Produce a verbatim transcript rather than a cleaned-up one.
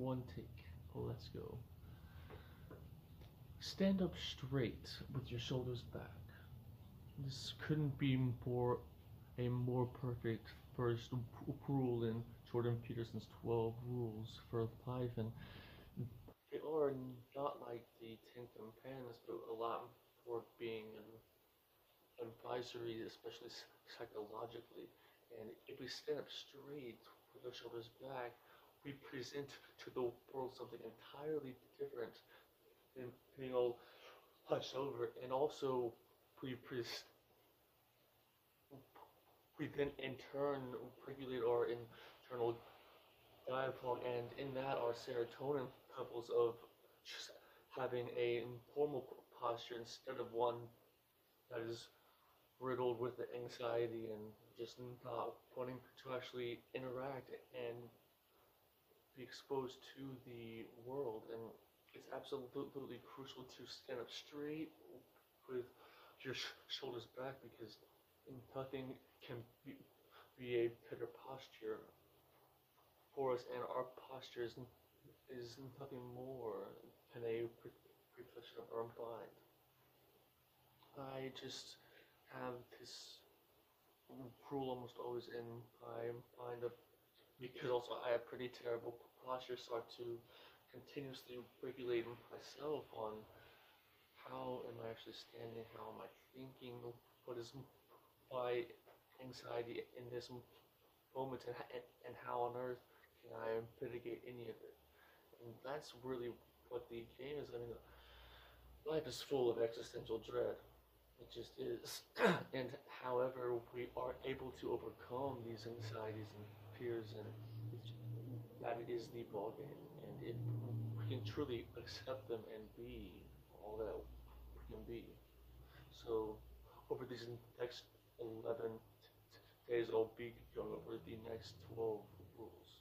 one take. Let's go. Stand up straight with your shoulders back. This couldn't be more a more perfect first rule in Jordan Peterson's twelve Rules for Life, and they are not like the Ten Commandments, but a lot more being um, advisory, especially psychologically. And if we stand up straight with our shoulders back, we present to the world something entirely different than being all hunched over, and also we present we then in turn regulate our internal dialogue, and in that our serotonin levels of just having a normal posture instead of one that is riddled with the anxiety and just not wanting to actually interact and be exposed to the world. And it's absolutely crucial to stand up straight with your sh shoulders back, because nothing can be, be a better posture for us, and our posture is, is nothing more than a reflection of our mind. I just have this rule almost always in my mind, of, because also I have pretty terrible posture, so I have to continuously regulate myself on how am I actually standing, how am I thinking, what is my anxiety in this moment, and, and, and how on earth can I mitigate any of it. And that's really what the game is. I mean, life is full of existential dread. It just is. And however we are able to overcome these anxieties and fears, and that it is the ball game, and it, we can truly accept them and be all that we can be. So over these next eleven days, I'll be going over the next twelve rules.